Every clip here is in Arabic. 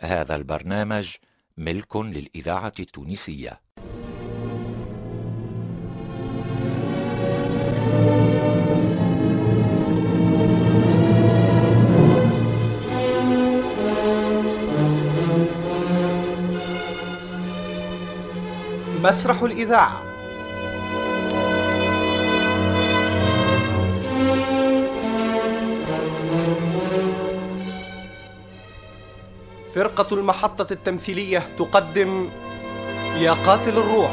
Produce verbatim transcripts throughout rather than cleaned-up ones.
هذا البرنامج ملك للإذاعة التونسية. مسرح الإذاعة. فرقة المحطة التمثيلية تقدم ياقاتل الروح.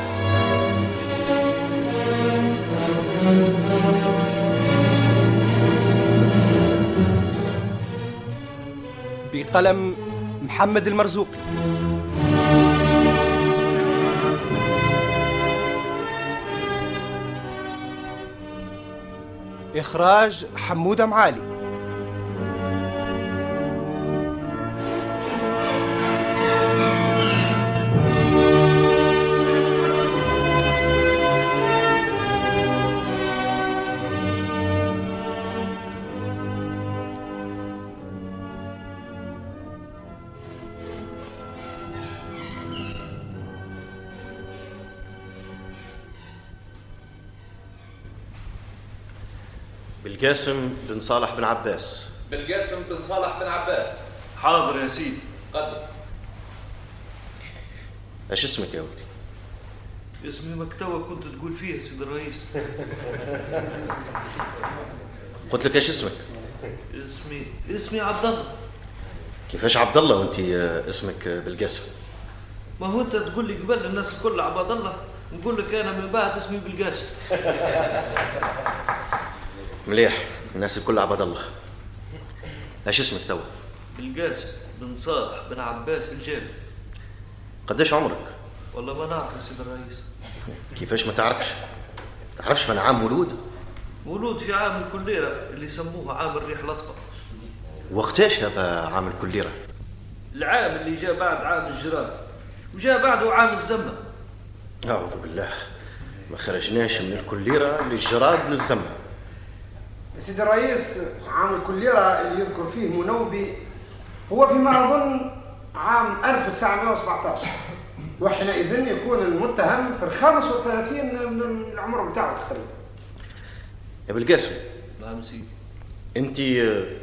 بقلم محمد المرزوقي. إخراج حمودة معالي. بالقاسم بن صالح بن عباس. بالقاسم بن صالح بن عباس. حاضر يا سيدي. قدم. ايش اسمك يا ولدي؟ اسمي مكتوب كنت تقول فيه يا سيدي الرئيس. قلت لك ايش اسمك؟ اسمي اسمي عبد الله. كيفاش عبد الله وانت اسمك بالقاسم؟ ما هو انت تقول لي قبل الناس الكل عبد الله، نقول لك انا من بعد اسمي بالقاسم. مليح، الناس الكل عباد الله. ايش اسمك توا؟ بالقاسم بن صالح بن عباس الجابر. قديش عمرك؟ والله ما نعرف يا سيدي الرئيس. كيفاش ما تعرفش؟ ما تعرفش انا عام مولود؟ مولود في عام الكليرة اللي سموها عام الريح الاصفر. وقتاش هذا عام الكليرة؟ العام اللي جاء بعد عام الجراد، وجاء بعده عام الزمة. أعوذ بالله، ما خرجناش من الكليرة للجراد للزمة. سيدي الرئيس، عام الكليرة اللي يذكر فيه منوبي هو فيما أظن عام ألف وتسعمائة وسبعة عشر، وحينئذ يكون المتهم في الخامس والثلاثين من العمر بتاعه تقريبا. يا بالقاسم. نعم سيدي. أنت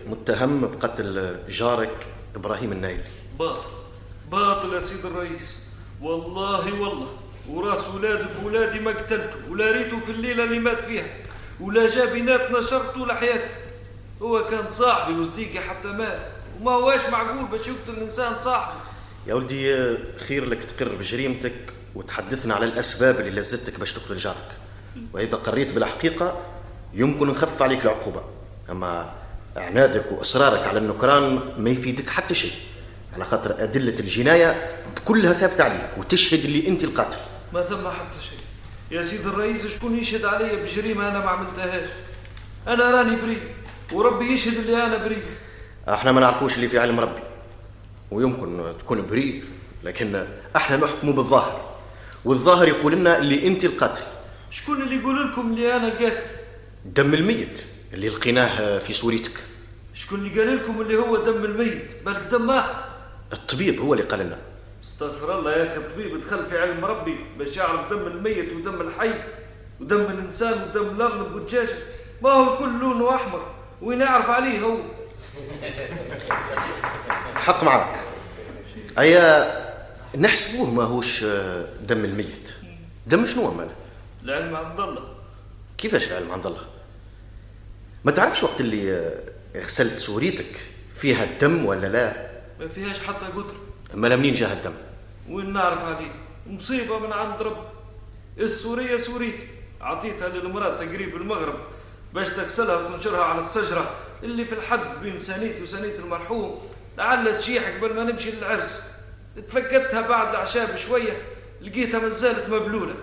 متهم بقتل جارك إبراهيم النايلي. باطل، باطل يا سيدي الرئيس، والله والله وراس ولادك وولادي ما قتلته، ولا ريته في الليلة اللي مات فيها، ولا جا بيناتنا شرط ولا حياتي. هو كان صاحبي وصديقي حتى مات، وما هواش معقول باش يقتل الانسان صاحبي. يا ولدي خير لك تقر بجريمتك وتحدثنا على الاسباب اللي لزتك باش تقتل جارك، واذا قريت بالحقيقه يمكن نخفف عليك العقوبه، اما عنادك واصرارك على النكران ما يفيدك حتى شيء، على خاطر ادله الجنايه كلها ثابته عليك وتشهد اللي انت القاتل. ما ثم حتى شيء يا سيدي الرئيس، شكون يشهد علي بجريمه انا ما عملتهاش؟ انا راني بريء، وربي يشهد اللي انا بريء. احنا ما نعرفوش اللي في علم ربي، ويمكن تكون بريء، لكن احنا نحكموا بالظاهر، والظاهر يقول لنا اللي انت القاتل. شكون اللي يقول لكم اللي انا القاتل؟ دم الميت اللي لقيناه في سوريتك. شكون اللي قال لكم اللي هو دم الميت؟ بالك دم اخر. الطبيب هو اللي قال لنا. استغفر الله يا اخي، الطبيب دخل في علم ربي باش يعرف دم الميت ودم الحي ودم الانسان ودم الارنب والدجاج، ما هو الكل لونه احمر وينعرف عليه هو. حق معاك، ايا نحسبوه ماهوش دم الميت. دم شنو ماله؟ العلم عبد الله. كيفاش العلم عبد الله؟ ما تعرفش وقت اللي غسلت سوريتك فيها الدم ولا لا؟ ما فيهاش حتى قطر. أما منين جاه الدم؟ وين نعرف عليه؟ مصيبة من عند رب. السورية سوريتي، عطيتها للمرأة تقريب المغرب باش تغسلها وتنشرها على الشجرة اللي في الحد بين سانيتي وسانية المرحوم، لعلها تشيح قبل ما نمشي للعرس. تفقدتها بعد العشاء بشوية، لقيتها مازالت مبلولة،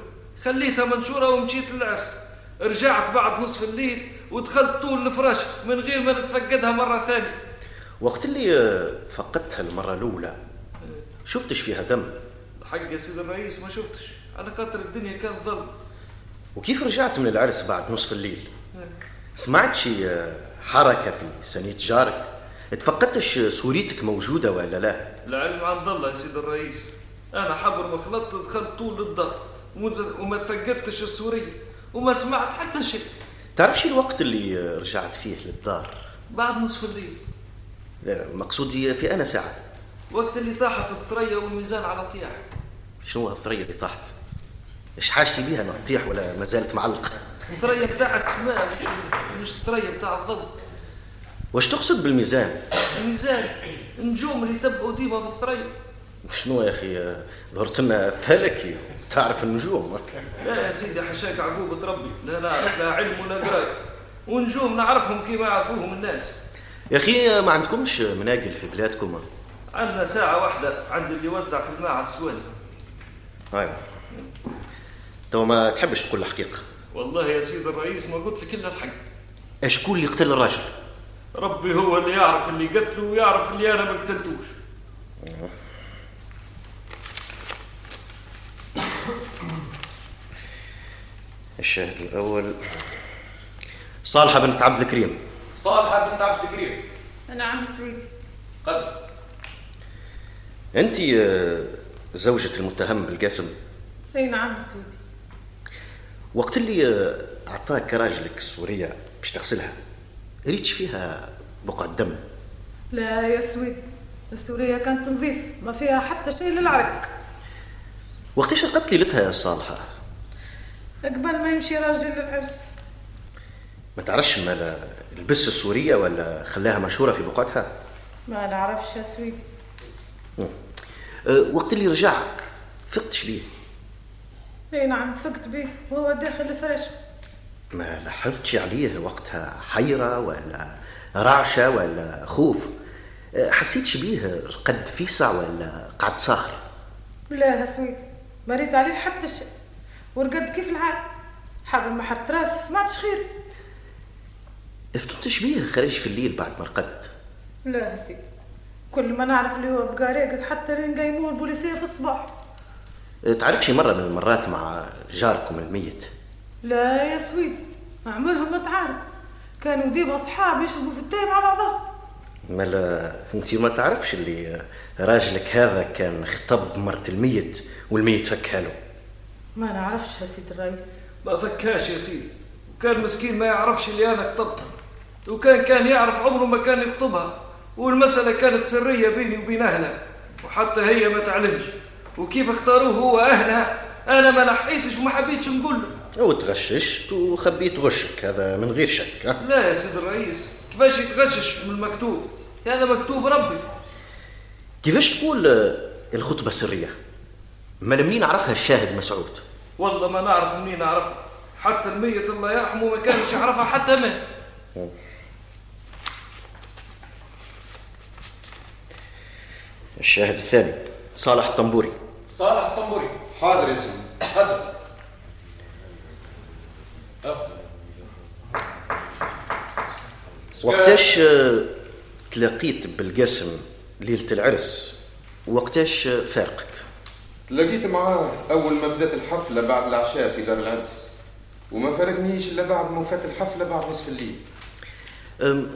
خليتها منشورة ومشيت للعرس. رجعت بعد نصف الليل ودخلت طول الفراش من غير ما نتفقدها مرة ثانية. وقت اللي تفقدتها المرة الأولى شفتش فيها دم؟ الحق يا سيدي الرئيس ما شفتش، على خاطر الدنيا كانت ظلمة. وكيف رجعت من العرس بعد نصف الليل؟ سمعت شي حركة في سنية جارك؟ تفقدتش صورتك موجودة ولا لا؟ العلم عند الله يا سيد الرئيس. أنا حبر مخلط دخلت طول الدار وما تفقدتش السورية وما سمعت حتى شيء. تعرفش الوقت اللي رجعت فيه للدار؟ بعد نصف الليل. مقصودي في أنا ساعة. وقت اللي طاحت الثريا والميزان على طياح. شنو هالثريا اللي طاحت؟ إيش حاجتي بيها أنا؟ تطيح ولا ما زالت معلقة؟ الثريا بتاع السماء مش الثريا بتاع الضب. واش تقصد بالميزان؟ الميزان النجوم اللي تبقوا ديما في الثريا. شنو يا أخي ظهرت لنا فلكي وتعرف النجوم؟ لا يا سيدي حشاك عقوبة ربي، لا لا لا علم ولا قراية، ونجوم نعرفهم كيما يعرفوهم الناس. يا أخي ما عندكمش مناجل في بلادكم؟ عندنا ساعة واحدة عند اللي يوزع في الماء على السواني. أيوة. تو ما تحبش تقول الحقيقة. والله يا سيدي الرئيس ما قلت لك إلا الحق. شكون اللي قتل الرجل؟ ربي هو اللي يعرف اللي قتله ويعرف اللي أنا ما قتلتوش. أيوة. الشاهد الأول صالحة بنت عبد الكريم. صالحة بنت عبد الكريم. أنا عم سويدي. قد أنت زوجة المتهم بالقاسم؟ أي نعم سويدي. وقت اللي أعطاك راجلك السورية باش تغسلها ريتش فيها بقعة دم؟ لا يا سويدي، السورية كانت نظيف ما فيها حتى شيء للعرق. وقتاش قتلتها يا صالحة؟ قبل ما يمشي راجلي للعرس. ما تعرفش مالا لبس السورية ولا خلاها مشهورة في بقعتها؟ ما نعرفش يا سويدي. أه وقت اللي رجع فقتش بيه؟ اي نعم فقت بيه وهو داخل الفرش. ما لاحظتش عليه وقتها حيرة ولا رعشة ولا خوف؟ أه حسيتش بيه قد فيسع ولا قعد صاخر؟ لا يا سويدي مريت عليه حتى شيء ورقد كيف العاد حابب ما حط راسه سمعتش خير. افتنتش بيه خارج في الليل بعد ما رقد؟ لا يا سيدي كل ما نعرف اللي هو بقى راقد حتى لين قايموه البوليسيه في الصباح. تعرفش مره من المرات مع جاركم الميت؟ لا يا سويدي عمرهم ما تعاركوا، كانوا ديما اصحاب يشربوا في التاي مع بعضهم. مالا انتي ما تعرفش اللي راجلك هذا كان خطب مرت الميت والميت فكها له؟ ما نعرفش يا سيدي الرئيس. ما فكاش يا سيدي، وكان مسكين ما يعرفش اللي انا خطبتها، وكان كان يعرف عمره ما كان يخطبها، والمسألة كانت سرية بيني وبين أهلها وحتى هي ما تعلمش، وكيف اختاروه هو أهلها أنا ما لحقيتش وما حبيتش نقول له. وتغششت وخبيت غشك هذا من غير شك؟ لا يا سيدي الرئيس كيفاش يتغشش من المكتوب؟ هذا مكتوب ربي. كيفاش تقول الخطبة السرية؟ ما منين عرفها الشاهد مسعود؟ والله ما نعرف منين عرفها، حتى الميت الله يرحمه ما كانش يعرفها حتى مات. الشاهد الثاني صالح الطنبوري. صالح الطنبوري. حاضر يا سيدي حاضر. وقتاش تلاقيت بالقاسم ليلة العرس وقتاش فارقك؟ تلاقيت معاه أول ما بدأت الحفلة بعد العشاء في دار العرس، وما فارقنيش إلا بعد ما فات الحفلة بعد نصف الليل.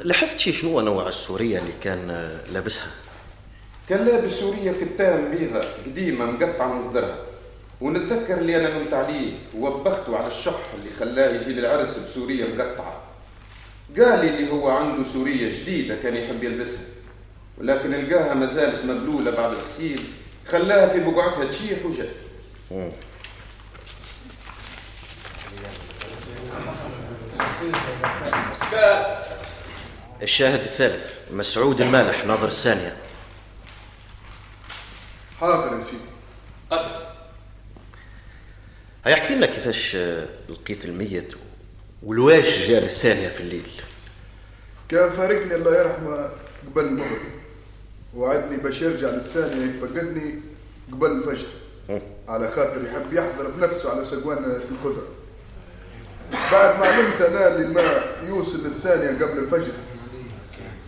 لحفتي شنو نوع السورية اللي كان لابسها؟ كان لابس سورية كتان بيضة قديمة مقطعة من صدرها، ونتذكر اللي أنا نمت عليه ووبخته على الشح اللي خلاه يجي للعرس بسورية مقطعة. قال لي اللي هو عنده سورية جديدة كان يحب يلبسها، ولكن لقاها ما زالت مبلولة بعد الغسيل خلاها في بقعتها تشيح وجات. الشاهد الثالث مسعود المالح ناظر الثانية. حاضر يا سيدي. قبل هيحكي لنا كيفاش لقيت الميت والواش جاء للثانية في الليل. كان فارقني الله يرحمه قبل المغرب، وعدني باش يرجع للثانية يفقدني قبل الفجر على خاطر يحب يحضر بنفسه على سقوان الخضرة. بعد ما علمت انا اللي ما يوصل للثانية قبل الفجر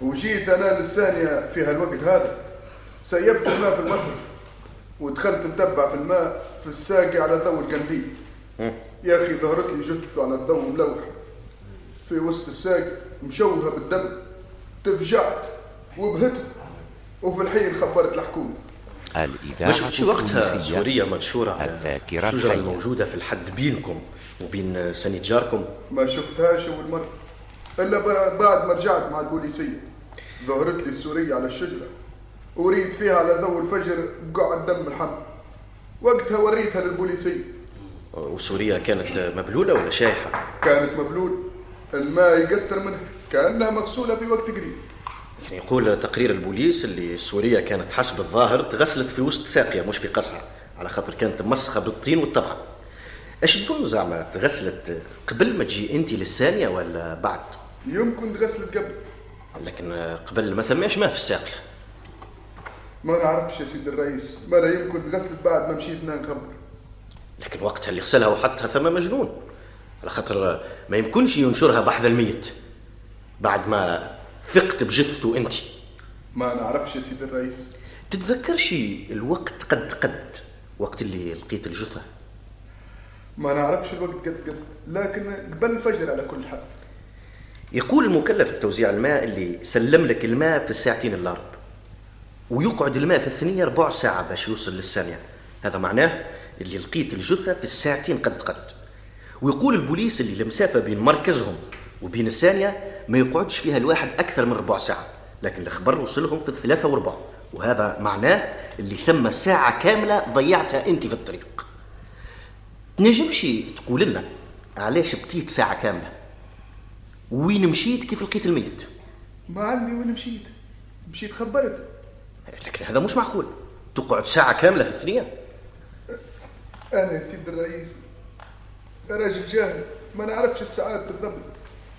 وجيت انا للثانية في هالوقت هذا، سيبت الماء في المصرف ودخلت متبع في الماء في الساقي على ضوء القنديل. يا اخي ظهرت لي جثته على الضوء ملوح في وسط الساقي مشوهة بالدم، تفجعت وبهتت وفي الحين خبرت الحكومة. الإذاعة ما شفتش وقتها سورية منشورة على الشجرة الموجودة في الحد بينكم وبين سني جاركم؟ ما شفتهاش أول مرة إلا بعد ما رجعت مع البوليسية. ظهرت لي السورية على الشجرة وريت فيها على ضوء الفجر قعد دم الحمل، وقتها وريتها للبوليسية. والسورية كانت مبلولة ولا شايحة؟ كانت مبلولة، الماء يقطر منها كأنها مغسولة في وقت قريب. يقول تقرير البوليس اللي السورية كانت حسب الظاهر تغسلت في وسط ساقية مش في قصعة، على خاطر كانت مسخة بالطين والطبعة. اش تظن زعما تغسلت قبل ما تجي انت للثانية ولا بعد؟ يمكن تغسلت قبل، لكن قبل ما ثماش ما في الساقية. ما نعرفش يا سيد الرئيس، ما لا يمكن تغسلت بعد ما مشيتنا نخبر. لكن وقتها اللي غسلها وحطها ثما مجنون، على خاطر ما يمكنش ينشرها بحذا الميت بعد ما ثقت بجثته انت. ما نعرفش يا سيدي الرئيس. تتذكرش الوقت قد قد وقت اللي لقيت الجثه؟ ما نعرفش الوقت قد قد، لكن قبل الفجر على كل حال. يقول المكلف بتوزيع الماء اللي سلم لك الماء في الساعتين الارب، ويقعد الماء في الثانيه ربع ساعه باش يوصل للثانيه، هذا معناه اللي لقيت الجثه في الساعتين قد قد. ويقول البوليس اللي المسافه بين مركزهم وبين الثانيه ما يقعدش فيها الواحد أكثر من ربع ساعة، لكن الخبر وصلهم في الثلاثة وربع، وهذا معناه اللي ثم ساعة كاملة ضيعتها أنت في الطريق. تنجمش تقول لنا علاش بقيت ساعة كاملة؟ وين مشيت كيف لقيت الميت؟ ما عندي وين مشيت، مشيت خبرت. لكن هذا مش معقول تقعد ساعة كاملة في الثنية. أنا يا سيد الرئيس راجل جاهل، ما نعرفش الساعات بالضبط،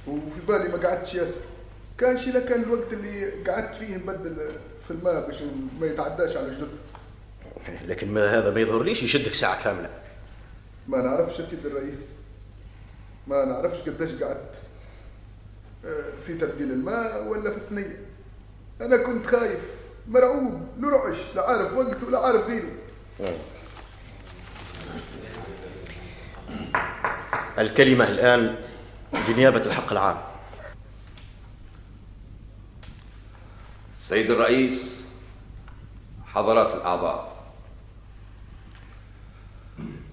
وفي بالي ما قعدتش ياسر. كان شي لكان الوقت اللي قعدت فيه نبدل في الماء باش ما يتعداش على الجثه. لكن ما هذا ما يظهرليش يشدك ساعه كامله. ما نعرفش يا سيدي الرئيس، ما نعرفش قداش قعدت في تبديل الماء ولا في الثنيه. انا كنت خايف مرعوب نرعش، لا عارف وقت ولا عارف غيره. الكلمه الان بنيابة الحق العام. سيد الرئيس، حضرات الأعضاء،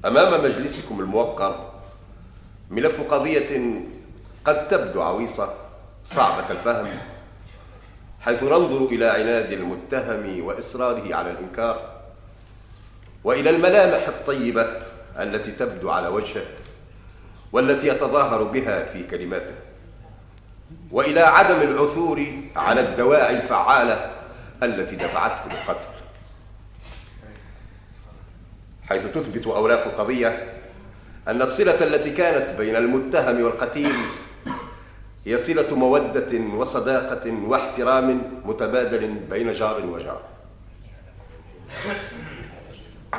أمام مجلسكم الموقر ملف قضية قد تبدو عويصة صعبة الفهم، حيث ننظر إلى عناد المتهم وإصراره على الإنكار، وإلى الملامح الطيبة التي تبدو على وجهه والتي يتظاهر بها في كلماته، وإلى عدم العثور على الدواعي الفعالة التي دفعته للقتل، حيث تثبت أوراق القضية أن الصلة التي كانت بين المتهم والقتيل هي صلة مودة وصداقة واحترام متبادل بين جار وجار،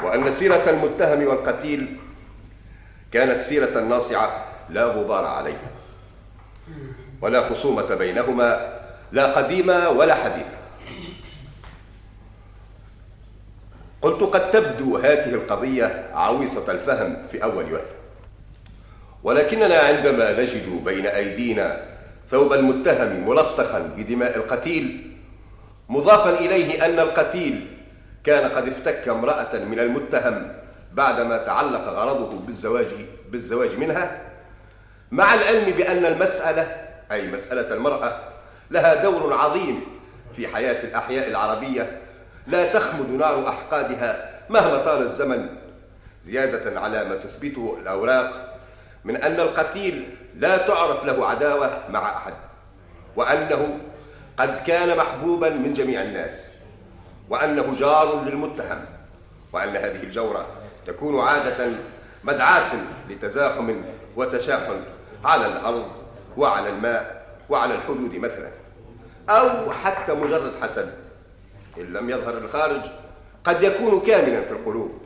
وأن سيرة المتهم والقتيل كانت سيرة ناصعة لا غبار عليها، ولا خصومة بينهما لا قديمة ولا حديثة. قلت قد تبدو هذه القضية عويصة الفهم في أول وهلة، ولكننا عندما نجد بين أيدينا ثوب المتهم ملطخا بدماء القتيل، مضافا إليه أن القتيل كان قد افتك امرأة من المتهم بعدما تعلق غرضه بالزواج بالزواج منها، مع العلم بأن المسألة أي مسألة المرأة لها دور عظيم في حياة الأحياء العربية، لا تخمد نار أحقادها مهما طال الزمن، زيادة على ما تثبته الأوراق من أن القتيل لا تعرف له عداوة مع أحد، وأنه قد كان محبوبا من جميع الناس، وأنه جار للمتهم، وأن هذه الجورة تكون عادة مدعاة لتزاحم وتشاحن على الأرض وعلى الماء وعلى الحدود مثلا، أو حتى مجرد حسد إن لم يظهر الخارج قد يكون كامنا في القلوب.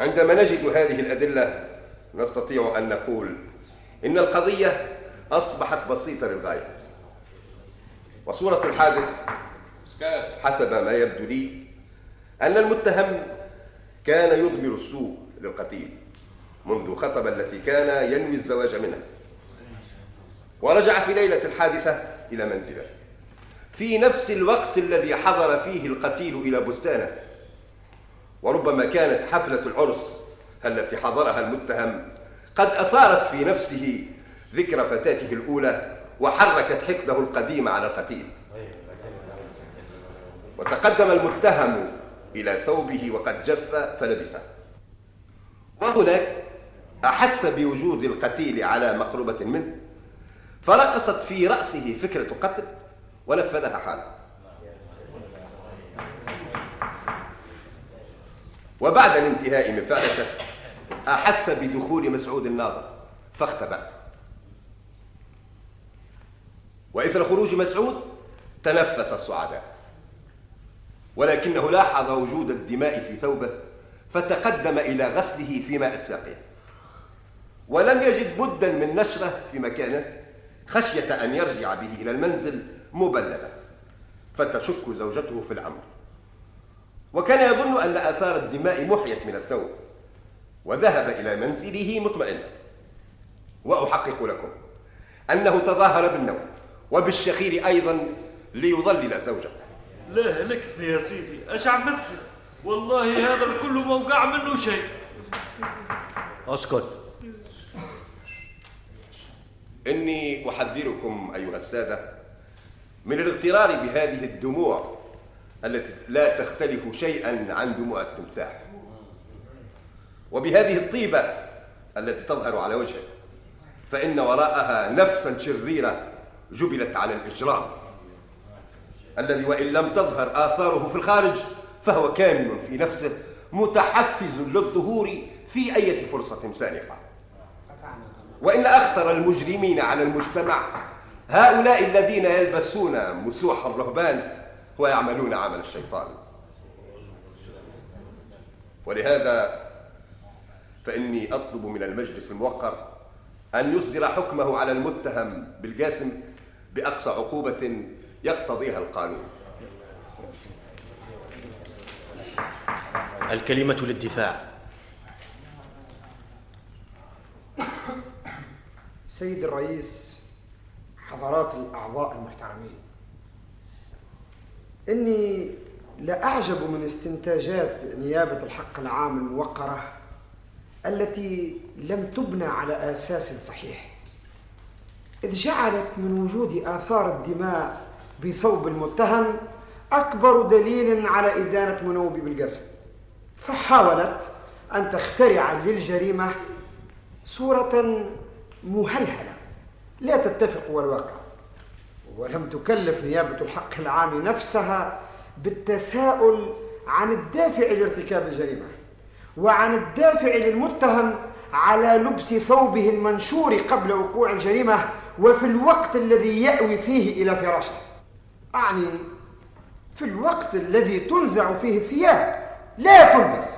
عندما نجد هذه الأدلة نستطيع أن نقول إن القضية أصبحت بسيطة للغاية، وصورة الحادث حسب ما يبدو لي أن المتهم كان يضمر السوء للقتيل منذ خطب التي كان ينوي الزواج منها، ورجع في ليلة الحادثة إلى منزله. في نفس الوقت الذي حضر فيه القتيل إلى بستانه، وربما كانت حفلة العرس التي حضرها المتهم قد أثارت في نفسه ذكرى فتاته الأولى وحركت حقده القديم على القتيل. وتقدم المتهم إلى ثوبه وقد جف فلبسه، وهناك أحس بوجود القتيل على مقربة منه، فرقصت في رأسه فكرة القتل ونفذها حاله. وبعد الانتهاء من فعلته أحس بدخول مسعود الناظر فاختبأ، وإثر خروج مسعود تنفس الصعداء، ولكنه لاحظ وجود الدماء في ثوبه فتقدم إلى غسله في ماء الساقية، ولم يجد بدا من نشره في مكانه خشية أن يرجع به إلى المنزل مبللا، فتشك زوجته في الأمر، وكان يظن أن آثار الدماء محيت من الثوب، وذهب إلى منزله مطمئنا. وأحقق لكم أنه تظاهر بالنوم وبالشخير أيضا ليضلل زوجته. لا هلكتني يا سيدي، اش عملت لي؟ والله هذا الكل ما وقع منه شيء. اسكت. اني احذركم ايها الساده من الاغترار بهذه الدموع التي لا تختلف شيئا عن دموع التمساح، وبهذه الطيبه التي تظهر على وجهه، فان وراءها نفسا شريره جبلت على الاجرام الذي وإن لم تظهر آثاره في الخارج فهو كامن في نفسه متحفز للظهور في أي فرصة سانحة. وإن أخطر المجرمين على المجتمع هؤلاء الذين يلبسون مسوح الرهبان ويعملون عمل الشيطان. ولهذا فإني أطلب من المجلس الموقر أن يصدر حكمه على المتهم بالقاسم بأقصى عقوبة يقتضيها القانون. الكلمة للدفاع. سيد الرئيس، حضرات الأعضاء المحترمين، إني لا أعجب من استنتاجات نيابة الحق العام الموقرة التي لم تبنى على أساس صحيح، إذ جعلت من وجود آثار الدماء بثوب المتهم أكبر دليل على إدانة منوبي بالقسم، فحاولت أن تخترع للجريمة صورة مهلهلة لا تتفق والواقع، ولم تكلف نيابة الحق العام نفسها بالتساؤل عن الدافع لارتكاب الجريمة وعن الدافع للمتهم على لبس ثوبه المنشور قبل وقوع الجريمة وفي الوقت الذي يأوي فيه إلى فراشه، أعني في الوقت الذي تنزع فيه الثياب لا تلبس.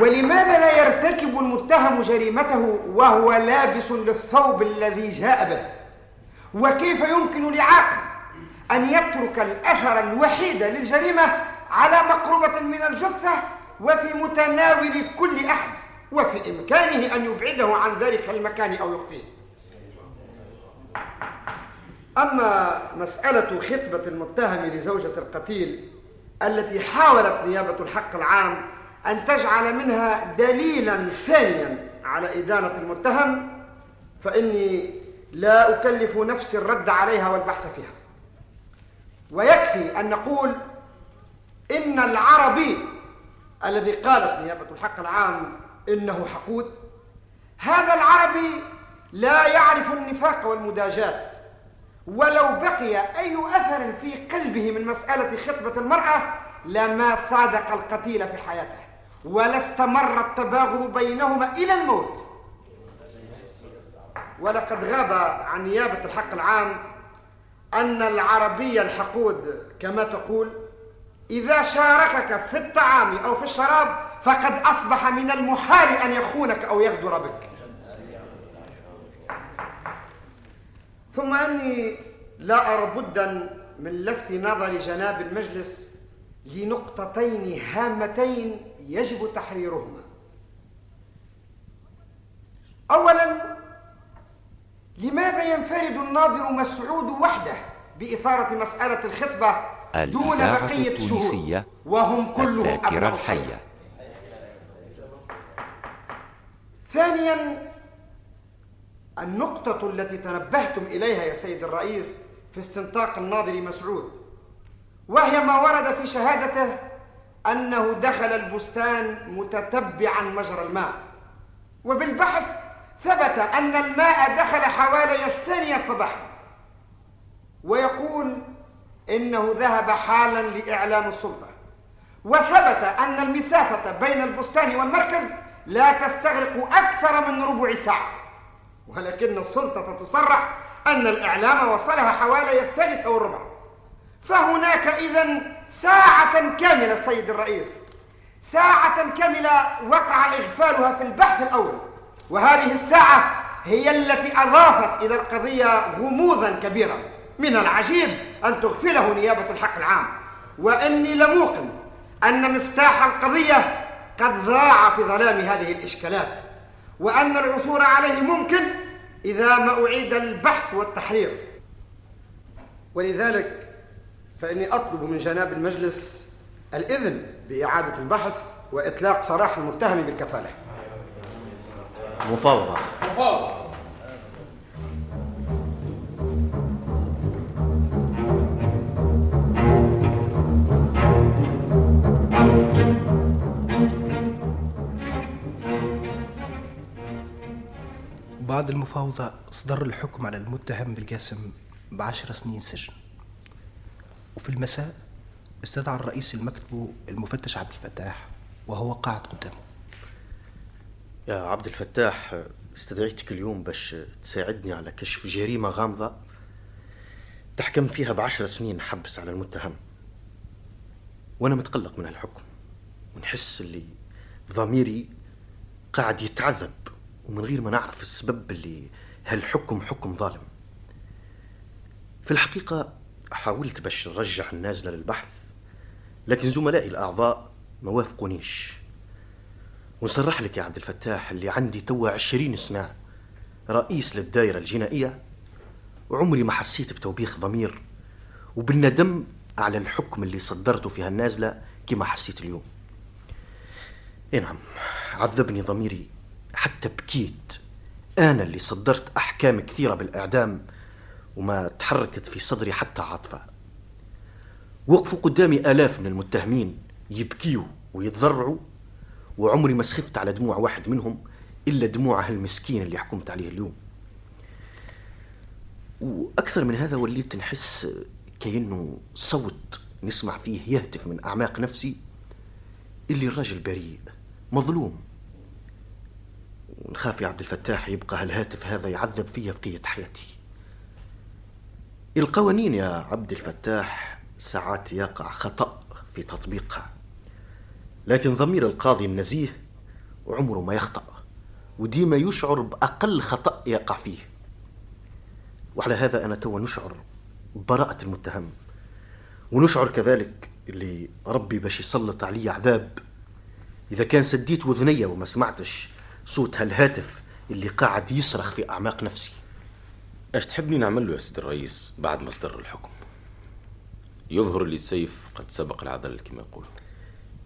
ولماذا لا يرتكب المتهم جريمته وهو لابس للثوب الذي جاء به؟ وكيف يمكن لعاقل أن يترك الأثر الوحيد للجريمة على مقربة من الجثة وفي متناول كل أحد، وفي إمكانه أن يبعده عن ذلك المكان أو يخفيه؟ أما مسألة خطبة المتهم لزوجة القتيل التي حاولت نيابة الحق العام أن تجعل منها دليلا ثانيا على إدانة المتهم، فإني لا أكلف نفسي الرد عليها والبحث فيها، ويكفي أن نقول إن العربي الذي قالت نيابة الحق العام إنه حقود، هذا العربي لا يعرف النفاق والمداجات، ولو بقي أي أثر في قلبه من مسألة خطبة المرأة لما صادق القتيل في حياته، ولا استمر التباغض بينهما إلى الموت. ولقد غاب عن نيابة الحق العام أن العربي الحقود كما تقول إذا شاركك في الطعام أو في الشراب فقد أصبح من المحال أن يخونك أو يغدر بك. ثم أني لا أرى بدا من لفت نظر جناب المجلس لنقطتين هامتين يجب تحريرهما. أولا، لماذا ينفرد الناظر مسعود وحده بإثارة مسألة الخطبة دون بقية شهور وهم كلهم الذاكرة الحية. ثانيا، النقطة التي تنبهتم إليها يا سيد الرئيس في استنطاق الناظر مسعود، وهي ما ورد في شهادته أنه دخل البستان متتبعا مجرى الماء، وبالبحث ثبت أن الماء دخل حوالي الثانية صباحا، ويقول إنه ذهب حالا لإعلام السلطة، وثبت أن المسافة بين البستان والمركز لا تستغرق أكثر من ربع ساعة، ولكن السلطة تصرح أن الإعلام وصلها حوالي الثالثة والربع، فهناك إذن ساعة كاملة سيد الرئيس، ساعة كاملة وقع إغفالها في البحث الأول، وهذه الساعة هي التي أضافت إلى القضية غموضا كبيرا. من العجيب أن تغفله نيابة الحق العام، وإني لموقن أن مفتاح القضية قد ضاع في ظلام هذه الإشكالات، وأن العثور عليه ممكن إذا ما أعيد البحث والتحرير. ولذلك فإني أطلب من جناب المجلس الإذن بإعادة البحث وإطلاق سراح المتهم بالكفالة. مفوضة. مفوضة. بعد المفاوضة صدر الحكم على المتهم بالقاسم بعشر سنين سجن. وفي المساء استدعى الرئيس المكتب المفتش عبد الفتاح وهو قاعد قدامه. يا عبد الفتاح، استدعيتك اليوم باش تساعدني على كشف جريمة غامضة تحكم فيها بعشر سنين حبس على المتهم، وأنا متقلق من هالحكم ونحس اللي ضميري قاعد يتعذب ومن غير ما نعرف السبب اللي هالحكم حكم ظالم. في الحقيقة حاولت باش نرجع النازلة للبحث، لكن زملائي الأعضاء ما وافقونيش. ونصرح لك يا عبد الفتاح اللي عندي توا عشرين سنة رئيس للدائرة الجنائية، وعمري ما حسيت بتوبيخ ضمير وبالندم على الحكم اللي صدرته في هالنازلة كما حسيت اليوم. اي نعم، عذبني ضميري حتى بكيت، أنا اللي صدرت أحكام كثيرة بالإعدام وما تحركت في صدري حتى عاطفة. وقفوا قدامي آلاف من المتهمين يبكيوا ويتضرعوا، وعمري ما سخفت على دموع واحد منهم إلا دموع هالمسكين اللي حكمت عليه اليوم. وأكثر من هذا وليت نحس كأنه صوت نسمع فيه يهتف من أعماق نفسي اللي الراجل بريء مظلوم، ونخاف يا عبد الفتاح يبقى هالهاتف هذا يعذب فيا بقية حياتي. القوانين يا عبد الفتاح ساعات يقع خطأ في تطبيقها، لكن ضمير القاضي النزيه عمره ما يخطأ، وديما يشعر بأقل خطأ يقع فيه. وعلى هذا أنا تو نشعر ببراءة المتهم، ونشعر كذلك اللي ربي باش يسلط علي عذاب إذا كان سديت وذنية وما سمعتش صوت هالهاتف اللي قاعد يصرخ في أعماق نفسي. اش تحبني نعمل له يا سيد الرئيس بعد ما صدر الحكم؟ يظهر لي السيف قد سبق العذل كما يقول.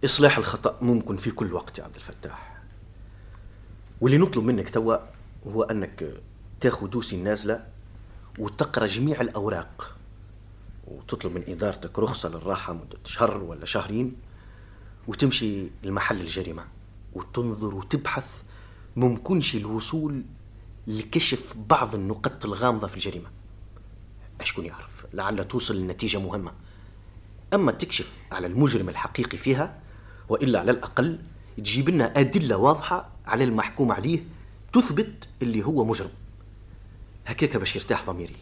إصلاح الخطأ ممكن في كل وقت يا عبد الفتاح، واللي نطلب منك توا هو أنك تاخذ دوسي النازلة وتقرأ جميع الأوراق، وتطلب من إدارتك رخصة للراحة مدة شهر ولا شهرين، وتمشي لمحل الجريمة وتنظر وتبحث، ممكنش الوصول لكشف بعض النقط الغامضة في الجريمة. أشكون يعرف، لعل توصل لنتيجة مهمة، أما تكشف على المجرم الحقيقي فيها، وإلا على الأقل تجيب لنا أدلة واضحة على المحكوم عليه تثبت اللي هو مجرم، هكاك باش يرتاح ضميري.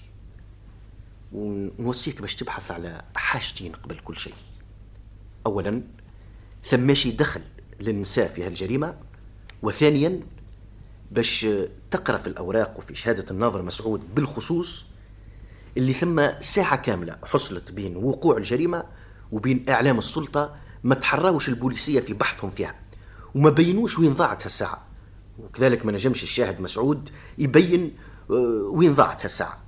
ونوصيك باش تبحث على حاجتين قبل كل شيء. أولا، ثماشي دخل للنساء في هالجريمة، وثانيا باش تقرأ في الأوراق وفي شهادة الناظر مسعود بالخصوص اللي ثم ساعة كاملة حصلت بين وقوع الجريمة وبين إعلام السلطة، ما تحراوش البوليسية في بحثهم فيها وما بينوش وين ضاعت هالساعة، وكذلك ما نجمش الشاهد مسعود يبين وين ضاعت هالساعة.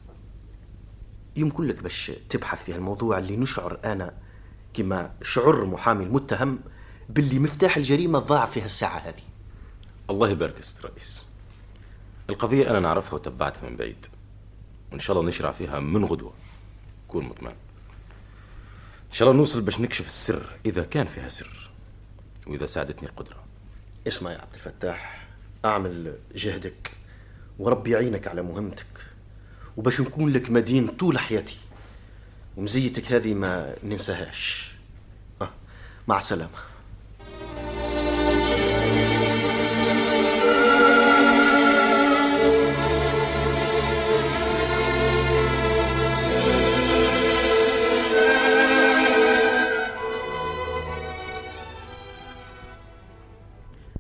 يمكن لك باش تبحث في هالموضوع اللي نشعر أنا كما شعور محامي المتهم باللي مفتاح الجريمة ضاع في هالساعة هذه. الله يبارك است رئيس. القضية أنا نعرفها وتبعتها من بعيد، وإن شاء الله نشرع فيها من غدوة، كون مطمئن. إن شاء الله نوصل باش نكشف السر إذا كان فيها سر، وإذا ساعدتني القدرة. اسمع يا عبد الفتاح، أعمل جهدك وربي يعينك على مهمتك، وباش نكون لك مدين طول حياتي، ومزيتك هذه ما ننساهاش. آه. مع السلامة.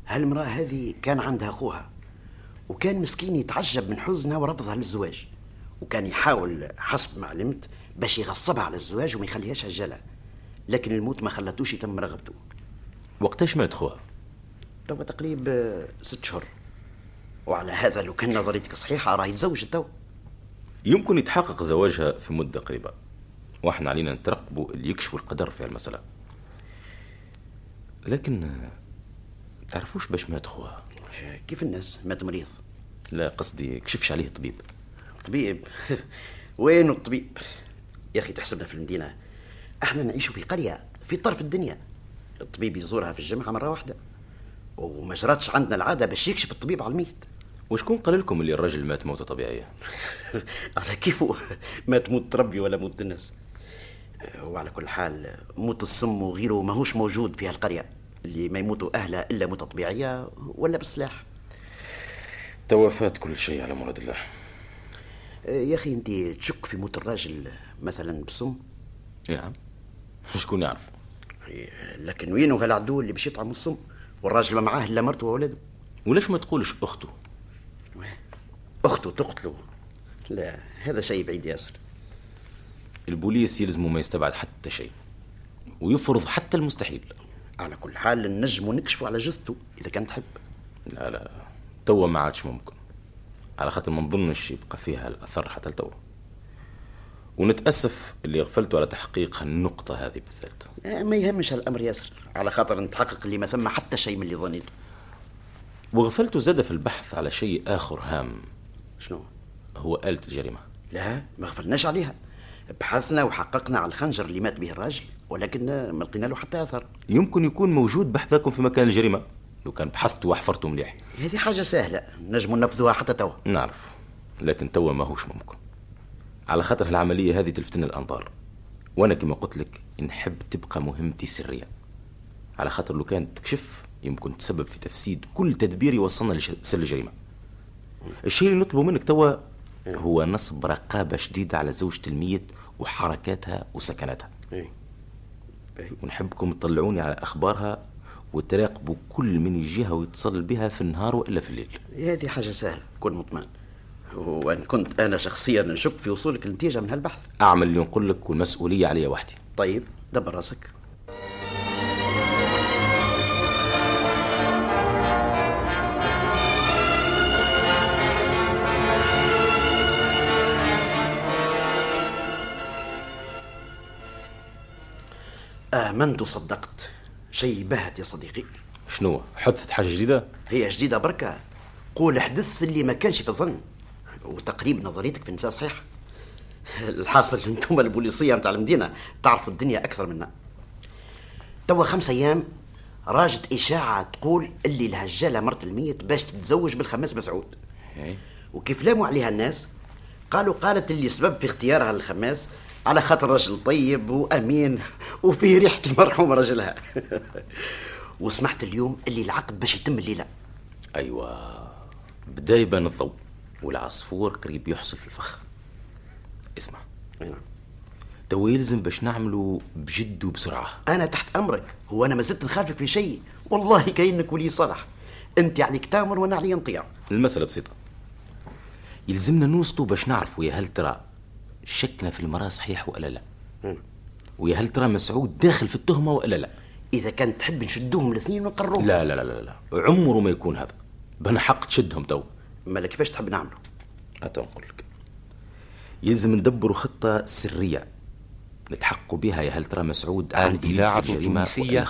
هالمرأة هذه كان عندها أخوها، وكان مسكين يتعجب من حزنها ورفضها للزواج، وكان يحاول حسب ما علمت باش يغصبها على الزواج وما يخليهاش هالجلة، لكن الموت ما خلتوش يتم رغبته. وقتاش مات خوها؟ توا تقريب ست شهور، وعلى هذا لو كان نظريتك صحيحة راه يتزوج التو. يمكن يتحقق زواجها في مدة قريبة، واحنا علينا نترقبوا اللي يكشفوا القدر في هالمسألة. لكن تعرفوش باش مات خوها؟ كيف الناس مات مريض؟ لا قصدي كشفش عليه طبيب. طبيب؟ وين الطبيب يا اخي؟ تحسبنا في المدينه؟ احنا نعيشوا في قريه في طرف الدنيا، الطبيب يزورها في الجمعه مره واحده، وما جراتش عندنا العاده باش يكشف الطبيب على الميت. وشكون قال لكم اللي الرجل مات موته طبيعيه؟ على كيفه، مات موت ربي ولا موت الناس. وعلى كل حال موت السم وغيره ماهوش موجود في هالقريه، اللي ما يموتوا اهلها الا موته طبيعيه ولا بالسلاح. توا فات كل شيء على مراد الله. يا اخي انت تشك في موت الراجل مثلا بسم؟ نعم. شكون يعرف؟ لكن وينو هالعدو اللي باش يطعم السم والراجل ما معاه الا مرته واولاده؟ ولاش ما تقولش اخته؟ اخته تقتله؟ لا هذا شيء بعيد ياسر. البوليس يلزمه ما يستبعد حتى شيء ويفرض حتى المستحيل. على كل حال نجموا نكشفوا على جثته اذا كان تحب. لا لا توا ما عادش ممكن، على خاطر ما نظنش يبقى فيها الاثر حتى لتوا، ونتاسف اللي غفلتوا على تحقيق هالنقطه هذه بالذات. ما يهمش هالامر ياسر، على خاطر نتحقق اللي ما ثم حتى شيء من اللي ظنيته. وغفلتوا زاد في البحث على شيء اخر هام. شنو هو؟ آلة الجريمه. لا ما غفلناش عليها، بحثنا وحققنا على الخنجر اللي مات به الراجل، ولكن ما لقينا له حتى اثر. يمكن يكون موجود بحذاكم في مكان الجريمه لو كان بحثتوا وحفرتوا مليح. هذه حاجه سهله نجموا ننفذوها حتى توا. نعرف، لكن توا ماهوش ممكن، على خاطر العمليه هذه تلفتنا الانظار، وانا كما قلت لك نحب تبقى مهمتي سريه، على خاطر لو كانت تكشف يمكن تسبب في تفسيد كل تدبير يوصلنا لسر الجريمه. الشيء اللي نطلبه منك توا هو نصب رقابه شديده على زوجة الميت وحركاتها وسكناتها. اي ونحبكم تطلعوني على اخبارها وتراقبوا كل من يجيها ويتصل بها في النهار والا في الليل. هذه حاجه سهله، كن مطمئن، وان كنت انا شخصيا نشك في وصولك النتيجه من هالبحث. اعمل اللي نقول لك والمسؤوليه علي وحدي. طيب دبر راسك. آمنت وصدقت. شي بهت يا صديقي. شنو حدثت حاجه جديده؟ هي جديده بركه، قول حدث اللي ما كانش في الظن، وتقريب نظريتك في النساء صحيح. الحاصل انتم البوليسيه نتاع المدينه تعرفوا الدنيا اكثر منا. توا خمس ايام راجت اشاعه تقول اللي الهجاله مرت الميت باش تتزوج بالخماس مسعود، وكيف لاموا عليها الناس قالوا قالت اللي سبب في اختيارها للخماس على خاطر رجل طيب وامين وفيه ريحه المرحوم رجلها. وسمعت اليوم اللي العقد باش يتم الليله. ايوه بدا يبان الضوء والعصفور قريب يحصل في الفخ. اسمع نعم، توا يلزم باش نعملوا بجد وبسرعه. انا تحت امرك، هو انا ما زلت نخالفك في شيء؟ والله كاينك ولي صالح، انت عليك تامر وانا علي نطيع. المساله بسيطه، يلزمنا نوسطوا باش نعرفوا يا هل ترى شكنا في المرأة صحيح ولا لا؟ ويا هل ترى مسعود داخل في التهمة ولا لا؟ إذا كان تحب نشدوهم الاثنين ونقرروهم. لا لا لا لا لا، عمره ما يكون هذا، بنا حق تشدهم تو. مالا كيفاش تحب نعمله؟ أتنقل لك، يلزم ندبروا خطة سرية نتحقوا بها يا هل ترى مسعود. الإذاعة التونسية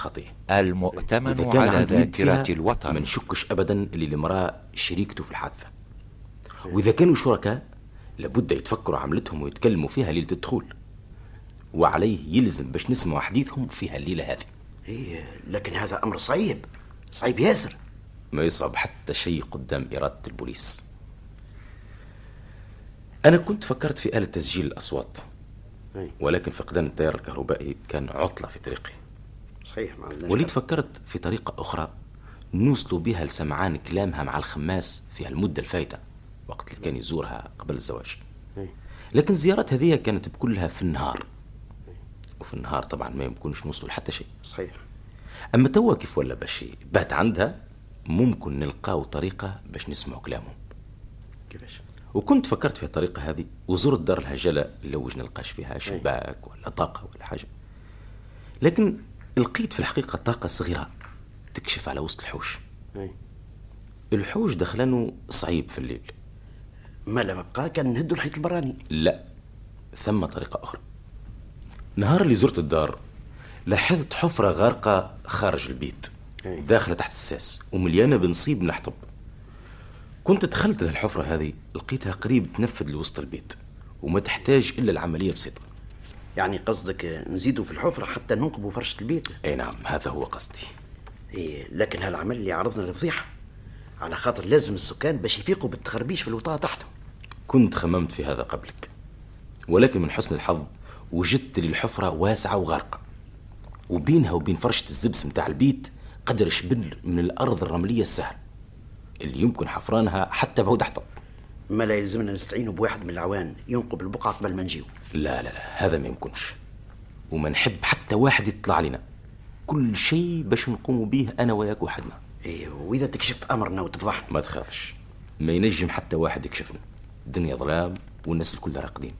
المؤتمن على ذاكرة الوطن. ما نشكش أبدا اللي المرأة شريكته في الحادثة، وإذا كانوا شركاء لابد يتفكروا عملتهم ويتكلموا فيها ليلة الدخول، وعليه يلزم باش نسمعوا حديثهم فيها الليلة هذه. إيه لكن هذا أمر صعيب، صعيب ياسر. ما يصعب حتى شيء قدام إرادة البوليس. أنا كنت فكرت في آلة تسجيل الأصوات، ولكن فقدان التيار الكهربائي كان عطلة في طريقي. صحيح ما عندناش. وليت فكرت في طريقة أخرى نوصلوا بها لسمعان كلامها مع الخماس في هالمدة الفايتة وقت اللي كان يزورها قبل الزواج. لكن زيارات هذه كانت بكلها في النهار، وفي النهار طبعا ما يمكنش نوصلوا لحتى شيء. صحيح. أما توا كيف ولا باش بات عندها ممكن نلقاو طريقة باش نسمعوا كلامهم. كيفاش؟ وكنت فكرت في الطريقة هذه وزرت دار الهجلة اللي وجنا نلقاش فيها شباك ولا طاقة ولا حاجة، لكن لقيت في الحقيقة طاقة صغيرة تكشف على وسط الحوش. أي. الحوش دخلانه صعيب في الليل. ما لما بقى كان نهدوا الحيط البراني. لا، ثم طريقة أخرى. نهار اللي زرت الدار لاحظت حفرة غارقة خارج البيت داخلة تحت الساس ومليانة بنصيب من الحطب. كنت دخلت للحفرة هذه لقيتها قريب تنفذ لوسط البيت وما تحتاج إلا العملية بسيطة. يعني قصدك نزيدوا في الحفرة حتى ننقبوا فرشة البيت؟ أي نعم، هذا هو قصدي. إيه لكن هالعمل اللي عرضنا لفضيحة، على خاطر لازم السكان باش يفيقوا بالتخربيش في الوطاء تحتهم. كنت خممت في هذا قبلك، ولكن من حسن الحظ وجدت لي الحفرة واسعة وغارقة، وبينها وبين فرشة الزبس متاع البيت قدر شبل من الأرض الرملية السهلة اللي يمكن حفرانها حتى بعود حطب. ما لا يلزمنا نستعينوا بواحد من العوان ينقب البقعة قبل ما نجيو؟ لا لا لا، هذا ما يمكنش، وما نحب حتى واحد يطلع لنا. كل شيء باش نقوموا به أنا وياك وحدنا. إيه وإذا تكشف أمرنا وتفضحنا؟ ما تخافش، ما ينجم حتى واحد يكشفنا. الدنيا ظلام والناس الكل راقدين،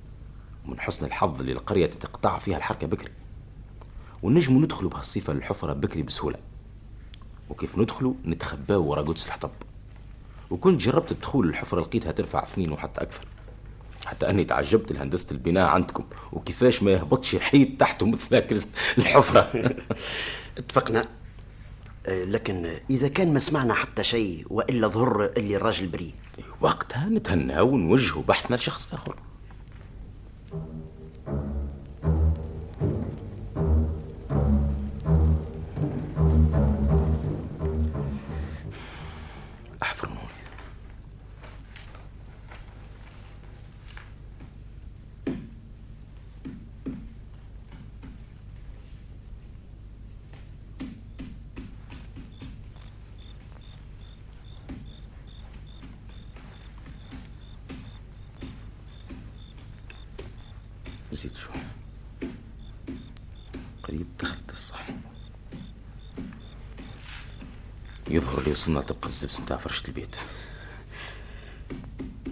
ومن حسن الحظ اللي القرية تتقطع فيها الحركة بكري، ونجموا ندخلوا بهالصيفة للحفرة بكري بسهولة. وكيف ندخلوا نتخباوا ورا قدس الحطب. وكنت جربت الدخول للحفرة لقيتها ترفع اثنين وحتى أكثر، حتى أني تعجبت لهندسة البناء عندكم وكيفاش ما يهبطش حيط تحته مثل هاك الحفرة. اتفقنا. لكن إذا كان ما سمعنا حتى شيء وإلا ظهر اللي الراجل بريء، وقتها نتهنى ونوجهوا بحثنا لشخص آخر. زيد شو قريب دخلت الصح يظهر لي وصلنا تبقى الزبس متاع فرشة البيت.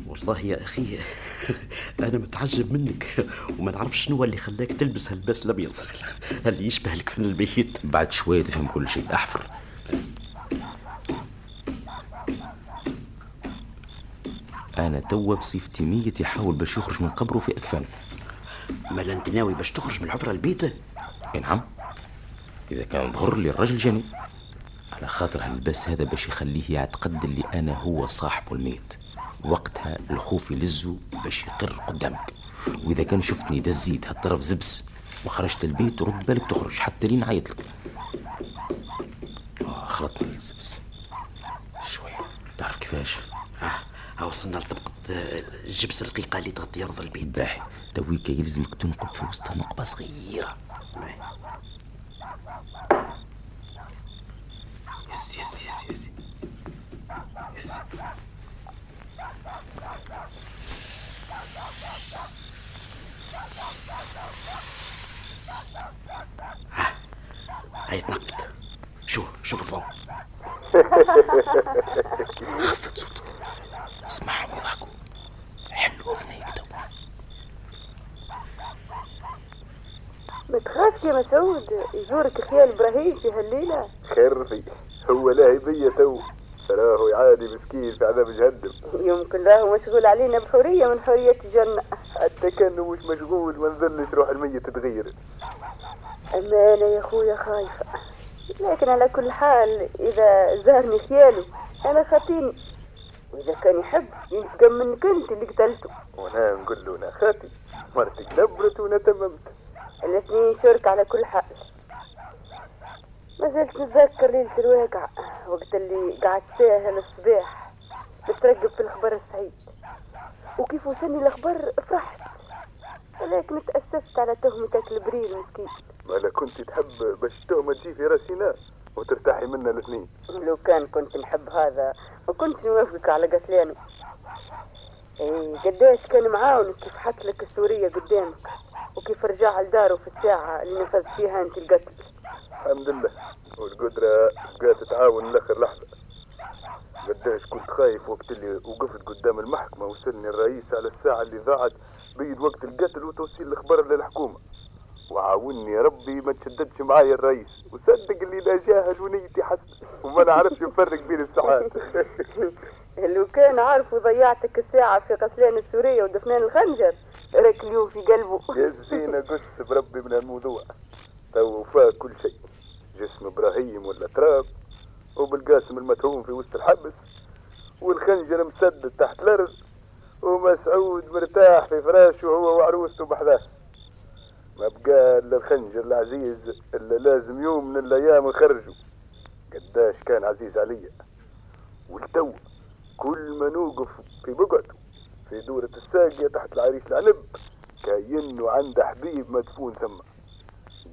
والله يا أخي أنا متعجب منك، وما نعرف شنو اللي خلاك تلبس هاللباس الأبيض اللي يشبه لك فن البيت. بعد شوية تفهم كل شيء. أحفر. أنا توا بصفتي ميت يحاول باش يخرج من قبره في أكفانه. مالا انت ناوي باش تخرج من الحفرة البيت؟ اي نعم، اذا كان ظهر لي الرجل جاني، على خاطر هاللباس هذا باش يخليه يعتقد اللي انا هو صاحبه الميت، وقتها الخوف يلزو باش يقر قدامك. واذا كان شفتني دزيت هالطرف زبس وخرجت البيت رد بالك تخرج حتى لين عيط لك. خلطنا الزبس شويه، تعرف كيفاش؟ اه وصلنا لطبقه الجبس الرقيقه اللي تغطي ارض البيت. باهي، تويك يلزمك تنقب في وسطها نقبة صغيرة. يس يس يس يس يس. ها هاي تنقبت. شو شوف الضوء. خفت صوتك، اسمعهم يضحكوا. حلو اذنيك تو. ما تخافش يا مسعود، يزورك اخويا إبراهيم في هالليلة. خرفي هو لا بيا تو، راهو يعاني مسكين في عذاب جهنم. يمكن راهو مشغول علينا بحورية من حورية الجنة. كان مش مشغول ونظنش روح الميت تغير. اما انا يا خويا خايفه، لكن على كل حال اذا زارني خياله انا خاطيني، واذا كان يحب ينتقم منك انت اللي قتلته. وانا نقول له انا خاطي، مرتي كبرت وانا تممت. الاثنين شرك على كل حال. ما زلت نتذكر ليله الواقعه وقت اللي قعدت فيها الصباح بترقب في الخبر السعيد، وكيف وصلني الخبر فرحت، ولكن تأسست على تهمتك البرير المسكين. مالا كنت تحب باش التهمة تجي في راسنا وترتاحي منا الاثنين؟ لو كان كنت نحب هذا ما كنت نوافقك على قتلانه. ايه قداش كان معاونك كيف حط لك السورية قدامك، وكيف رجع لداره في الساعة اللي نفذت فيها انت القتل. الحمد لله والقدرة بقات تعاون لاخر لحظة. قداش كنت خايف وقت اللي وقفت قدام المحكمة وسألني الرئيس على الساعة اللي ضاعت بيد وقت القتل وتوصيل الخبر للحكومة، وعاوني يا ربي ما تشددش معايا الرئيس، وصدق اللي لا جاهل ونيتي حسن وما نعرفش نفرق بين الساعات. لو كان عارفوا ضيعتك الساعة في قتلان السورية ودفنان الخنجر راك اليوم في قلبه. يا زينة قص بربي من الموضوع، تو وفاه كل شيء، جسم إبراهيم ولا تراب، وبالقاسم المتهوم في وسط الحبس، والخنجر مسدد تحت الأرض، ومسعود مرتاح في فراشه هو وعروسته بحذاه. ما بقى الا الخنجر العزيز اللي لازم يوم من الايام نخرجه. قداش كان عزيز عليا، والتو كل ما نوقف في بقعته في دورة الساقية تحت العريس العنب كأنه عنده حبيب مدفون ثم.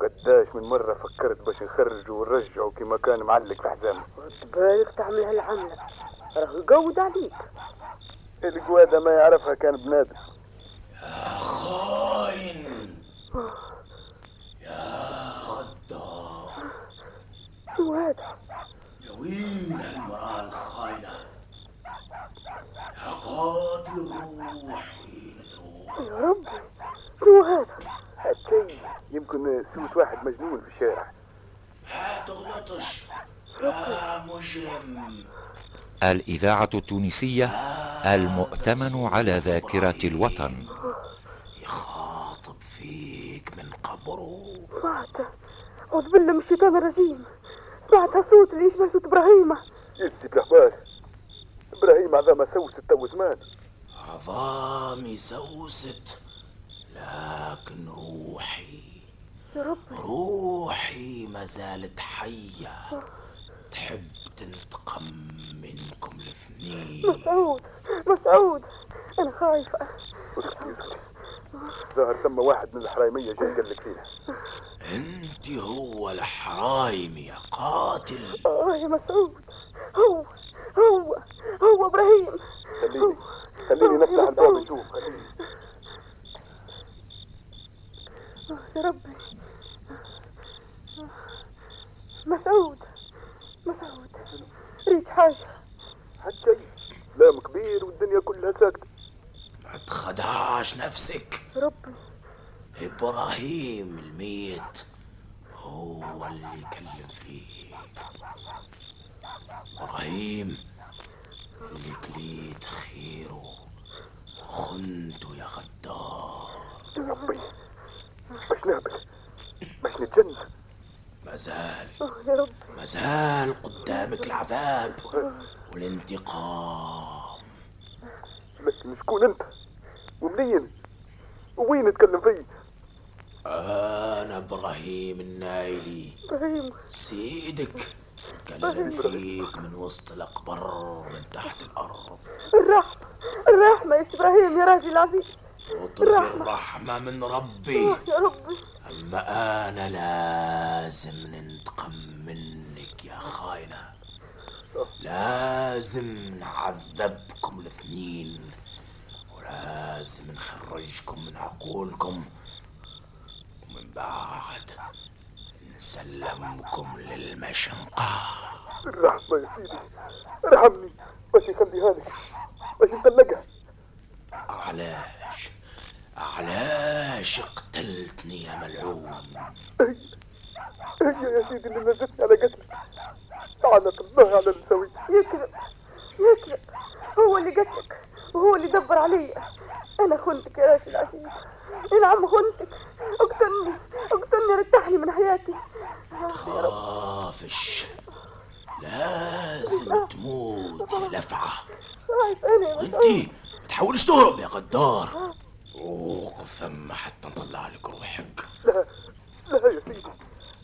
قداش من مرة فكرت باش نخرجه ونرجعه كما كان معلق في حزامه. تبارك تعمل هالعملة، راه قود عليك. القوادة ما يعرفها كان بنادم. يا خاين، يا غدار، شو هذا؟ يا وين هالمرأة الخاينة؟ يا قاتل الروح وين تروح؟ يا ربي شو هذا؟ هالشي يمكن سوس واحد مجنون في الشارع. ما تغلطش يا مجرم. الإذاعة التونسية، المؤتمن على ذاكرة الوطن، يخاطب فيك من قبره. سمعت أعوذ بالله من الشيطان الرجيم، سمعت صوت اللي يشبه صوت إبراهيم. يدي بالحباس إبراهيم عظام سوست تو زمان. عظامي سوست لكن روحي يا ربي، روحي ما زالت حية تحب تنتقم منكم الاثنين. مسعود، مسعود أنا خايفة. ظهر ثم واحد من الحرايمية جاي قال لك فيها. أنت هو الحرايمي يا قاتل؟ آه يا مسعود، هو هو هو إبراهيم. خليني خليني نفتح الباب نشوف. يا ربي مسعود، مسعود ريت حاجة. حتى لام كبير والدنيا كلها ساكتة. ما تخدعش نفسك ربي، إبراهيم الميت هو اللي يكلم فيك. إبراهيم اللي كليت خيره وخنته يا غدار. يا ربي باش نهبل باش نتجنن. مازال مازال قدامك العذاب والانتقام. لكن شكون انت ومنين وين تكلم فيه؟ انا ابراهيم النايلي سيدك، تكلم فيك من وسط الاقبر من تحت الارض. الرحمه الرحمه يا ابراهيم يا راجل عزيز، اطلب الرحمه من ربي يا ربي. أما أنا لازم ننتقم منك يا خاينة، لازم نعذبكم الاثنين، ولازم نخرجكم من عقولكم، ومن بعد نسلمكم للمشنقة. الرحمة يا سيدي ارحمني باش يخليها لك باش نطلقها. علاش علاش قتلتني يا ملعون؟ هي هي يا سيدي اللي نزلتني على قتلك، لعنة الله على اللي سويته. يكذب يكذب، هو اللي قتلك وهو اللي دبر عليا. أنا خنتك يا راشد العزيز، تخافش، لازم تموت يا لفعة. وانتي ما تحاولش تهرب يا غدار، وقف ثم حتى نطلع لك روحك. لا لا يا سيدي،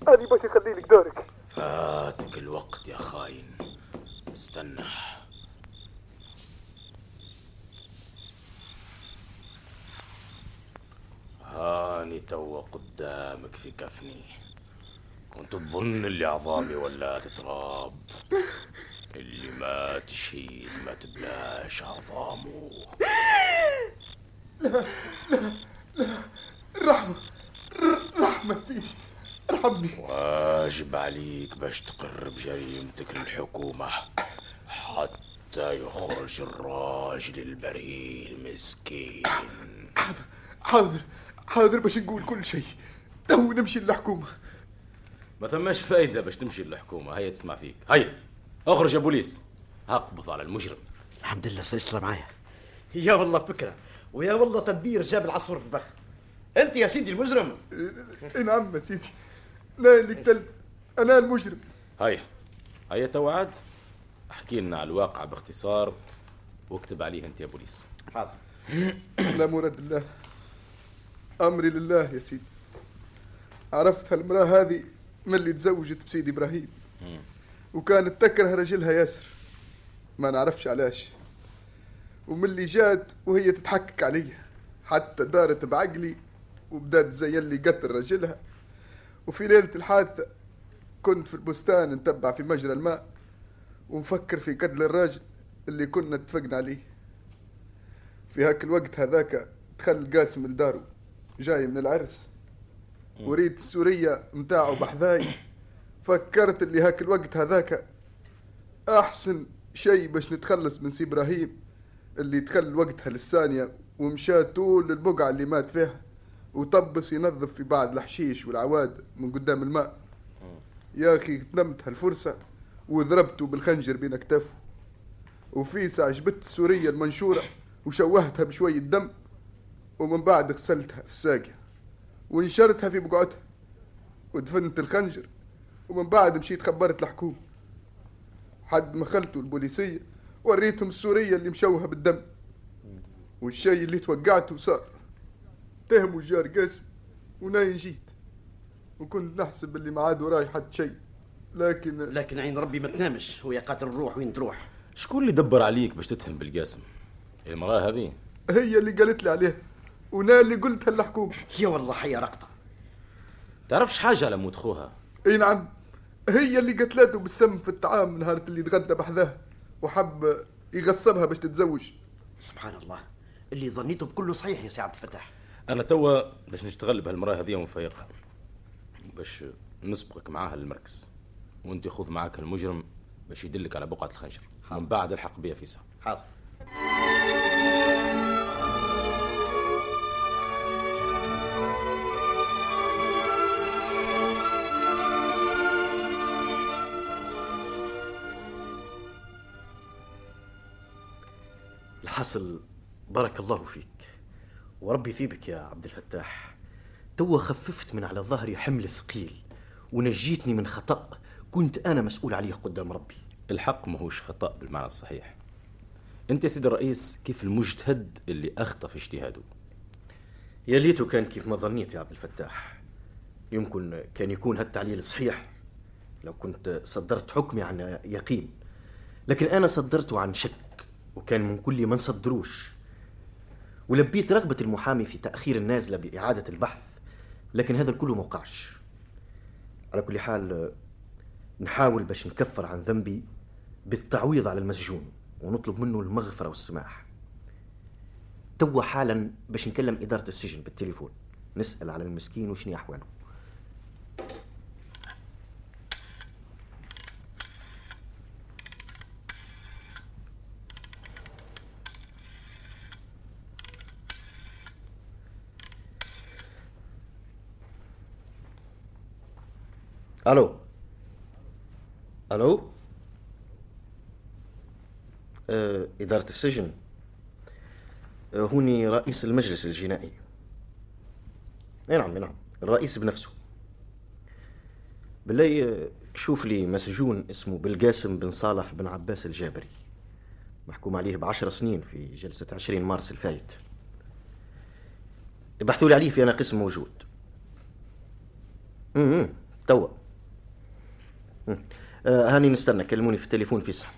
أنا باش يخلي لك دارك. فاتك الوقت يا خاين، استنى. هاني توا قدامك في كفني. كنت تظن اللي عظامي ولا تتراب، اللي ما تشيد ما تبلاش عظامه. لا لا لا، الرحمة الرحمة سيدي، ارحمني. واجب عليك باش تقر بجريمتك للحكومة حتى يخرج الراجل البريء المسكين. حاضر حاضر حاضر، باش نقول كل شيء تو نمشي للحكومة. ما ثماش فايدة باش تمشي للحكومة، هيا تسمع فيك، هيا اخرج يا بوليس، هقبض على المجرم. الحمد لله سيصل معايا. يا والله فكرة، ويا والله تدبير جاب العصفور في البخ. انت يا سيدي المجرم. نعم يا سيدي، لا اللي قتلت انا المجرم. هيا هيا توعد، احكي لنا على الواقع باختصار واكتب عليه انت يا بوليس. حاضر. لا مراد الله، امري لله يا سيدي. عرفت هالمراه هذه من اللي تزوجت بسيدي ابراهيم، وكانت تكره رجلها ياسر، ما نعرفش علاش. ومن اللي جات وهي تتحكك عليها حتى دارت بعقلي وبدات زي اللي قتل رجلها. وفي ليله الحادثه كنت في البستان نتبع في مجرى الماء ونفكر في قتل الراجل اللي كنا اتفقنا عليه. في هاك الوقت هذاك دخل قاسم لدارو جاي من العرس، وريت السورية متاعه بحذاي. فكرت اللي هاك الوقت هذاك أحسن شيء باش نتخلص من سي إبراهيم اللي تخل وقتها للثانية ومشى طول البقعة اللي مات فيها وطبس ينظف في بعض الحشيش والعواد من قدام الماء. يا أخي تنمت هالفرصة وضربته بالخنجر بين أكتافه، وفي ساعة جبت السورية المنشورة وشوهتها بشوية دم، ومن بعد غسلتها في الساقية ونشرتها في بقعتها ودفنت الخنجر. ومن بعد مشيت خبرت الحكومة، حد ما خلتوا البوليسية وريتهم السورية اللي مشوهة بالدم. والشيء اللي توقعته صار، تهموا الجار قاسم وناين جيت، وكنت نحسب اللي ما عاد وراي حد شيء، لكن لكن عين ربي ما تنامش. ويا قاتل الروح وين تروح؟ شكون اللي دبر عليك باش تتهم بالقاسم؟ المرأة هذه هي اللي قالت لي عليها، وانا اللي قلتها للحكومة. يا والله حيا رقطة. تعرفش حاجة على موت خوها؟ اي نعم، هي اللي قتلته بالسم في الطعام نهار اللي تغدى بحذاها وحب يغصبها باش تتزوج. سبحان الله، اللي ظنيته بكله صحيح يا سي عبد الفتاح. انا توا باش نشتغل بهالمراه هذه ونفيقها باش نسبقك معاها للمركز، وانت خذ معاك المجرم باش يدلك على بقعة الخنجر. حاضر. من بعد الحق بيها في ساعة. حاضر. حصل بارك الله فيك وربي يثيبك يا عبد الفتاح. توا خففت من على ظهري حمل ثقيل ونجيتني من خطأ كنت أنا مسؤول عليه قدام ربي. الحق ماهوش خطأ بالمعنى الصحيح. أنت يا سيدي الرئيس كيف المجتهد اللي أخطأ في اجتهاده. يا ليته كان كيف ما ظنيت يا عبد الفتاح. يمكن كان يكون هالتعليل صحيح لو كنت صدرت حكمي عن يقين، لكن أنا صدرته عن شك، وكان من كل من صدروش. ولبيت رغبة المحامي في تأخير النازلة بإعادة البحث، لكن هذا الكل موقعش. على كل حال نحاول باش نكفر عن ذنبي بالتعويض على المسجون ونطلب منه المغفرة والسماح. توا حالا باش نكلم إدارة السجن بالتليفون نسأل على المسكين وشني أحواله. الو الو آه، إدارة السجن. آه، هوني رئيس المجلس الجنائي. نعم نعم، الرئيس بنفسه. بالله شوف لي مسجون اسمه بالقاسم بن صالح بن عباس الجابري، محكوم عليه بعشر سنين في جلسة عشرين مارس الفايت. ابحثوا لي عليه في أنا قسم موجود. امم توا آه هاني نستنى، كلموني في التليفون في ساعة.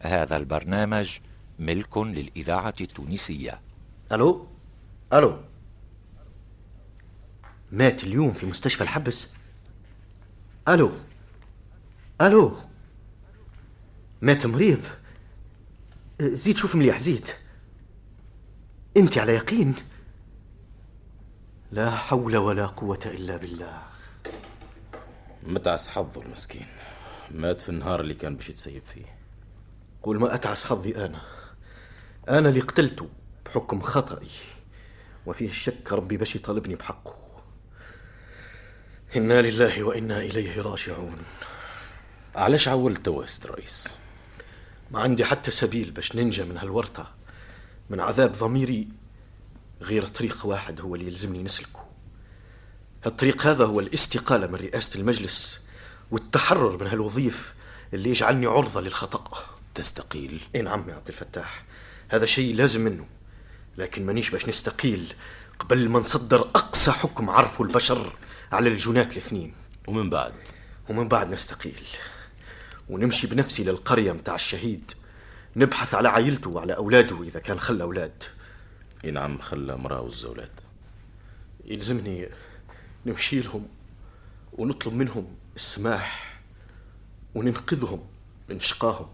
هذا البرنامج ملك للإذاعة التونسية. ألو ألو، مات اليوم في مستشفى الحبس. ألو ألو، مات مريض. زيد شوف مليح، زيد أنت على يقين. لا حول ولا قوة إلا بالله. متعس حظه المسكين، مات في النهار اللي كان باش يتسيب فيه. قول ما أتعس حظي أنا، أنا اللي قتلته بحكم خطأي وفيه الشك، ربي باش يطالبني بحقه. إنا لله وإنا إليه راجعون. علاش عولت توا يا رئيس؟ ما عندي حتى سبيل باش ننجى من هالورطة، من عذاب ضميري، غير طريق واحد هو اللي يلزمني نسلكه. هالطريق هذا هو الاستقالة من رئاسة المجلس والتحرر من هالوظيف اللي يجعلني عرضة للخطأ. تستقيل؟ إيه نعم يا عبد الفتاح، هذا شيء لازم منه، لكن مانيش باش نستقيل قبل ما نصدر أقصى حكم عرفه البشر على الجنات الاثنين، ومن بعد ومن بعد نستقيل ونمشي بنفسي للقرية متاع الشهيد، نبحث على عائلته وعلى أولاده إذا كان خلى أولاد. إيه نعم، خلى مراه والزولاد. يلزمني نمشي لهم ونطلب منهم السماح وننقذهم من شقاهم،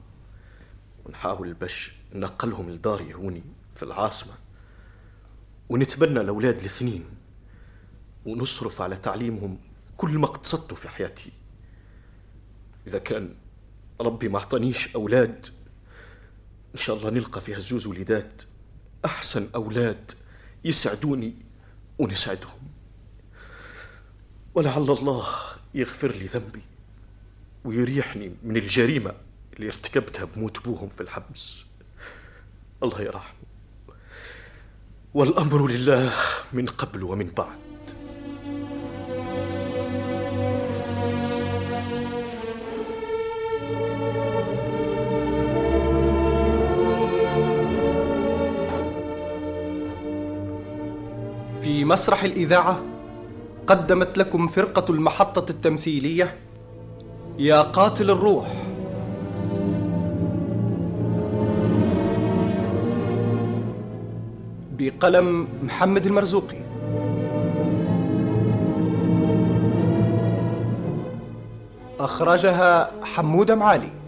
ونحاول باش نقلهم لداري هوني في العاصمة، ونتبنى الأولاد الاثنين، ونصرف على تعليمهم كل ما اقتصدته في حياتي. إذا كان ربي ما اعطانيش أولاد، إن شاء الله نلقى في هالزوز وليدات أحسن أولاد يسعدوني ونسعدهم، ولعل الله يغفر لي ذنبي ويريحني من الجريمة اللي ارتكبتها بموت بوهم في الحبس. الله يرحمه. والأمر لله من قبل ومن بعد. في مسرح الإذاعة قدمت لكم فرقة المحطة التمثيلية ياقاتل الروح، بقلم محمد المرزوقي، أخرجها حمودة معالي.